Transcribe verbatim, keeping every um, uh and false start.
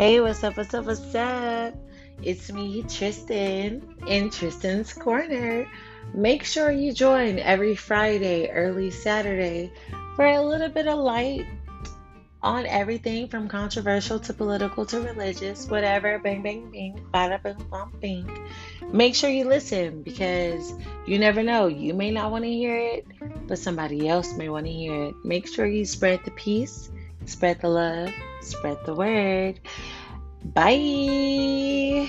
Hey, what's up, what's up, what's up? It's me, Tristan, in Tristan's Corner. Make sure you join every Friday, early Saturday, for a little bit of light on everything from controversial to political to religious, whatever, bang, bang, bing, bada, bing, bong, bing. Make sure you listen, because you never know. You may not want to hear it, but somebody else may want to hear it. Make sure you spread the peace, spread the love, spread the word. Bye.